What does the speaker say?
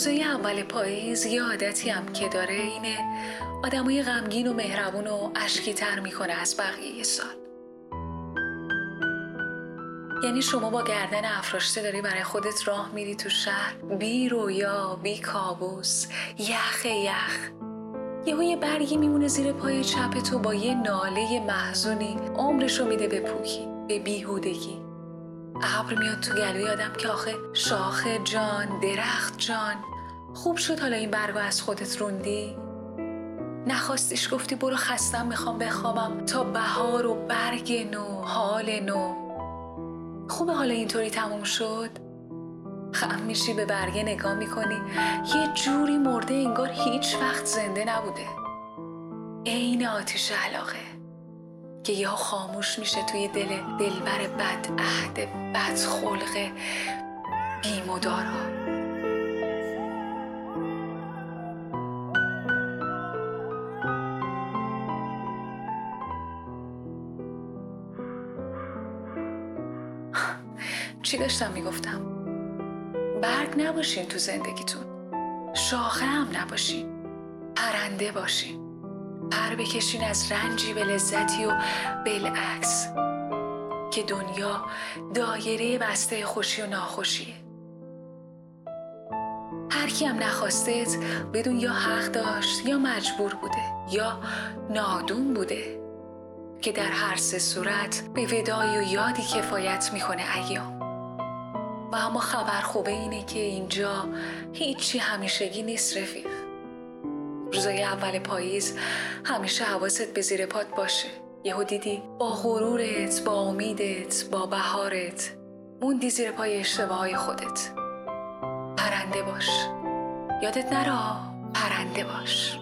روزای اول پاییز یه عادتی هم که داره اینه آدمای غمگین و مهربون و اشکی تر میکنه از بقیه سال. یعنی شما با گردن افراشته داری برای خودت راه میری تو شهر، بی رویا، بی کابوس، یخ. یهو یه برگی میمونه زیر پای چپ تو، با یه ناله محزونی عمرشو میده به پوکی، به بیهودگی. ابر میاد تو گلوی آدم که آخه شاخه جان، درخت جان، خوب شد حالا این برگو از خودت روندی. نخواستیش گفتی برو خستم میخوام بخوابم تا بهار و برگ نو، حال نو. خوبه حالا اینطوری تموم شد. خم میشی به برگه نگاه میکنی، یه جوری مرده انگار هیچ وقت زنده نبوده. عین آتش علاقه که یهو خاموش میشه توی دلبر بدعهد، بدخلق، بی‌مدارا. چی داشتم میگفتم؟ برگ نباشین تو زندگیتون، شاخه هم نباشین، پرنده باشین، پر بکشین از رنجی به لذتی و بالعکس، که دنیا دایره بسته خوشی و ناخوشیه. هر کی هم نخواستت بدون یا حق داشت یا مجبور بوده یا نادون بوده، که در هر سه صورت به وداعی و یادی کفایت میکنه ایام. و اما خبر خوبه اینه که اینجا هیچی همیشگی نیست رفیق. روزای اول پاییز همیشه حواست به زیر پات باشه. یهو دیدی با غرورت، با امیدت، با بهارت موندی زیر پای اشتباههای خودت. پرنده باش، یادت نره، پرنده باش.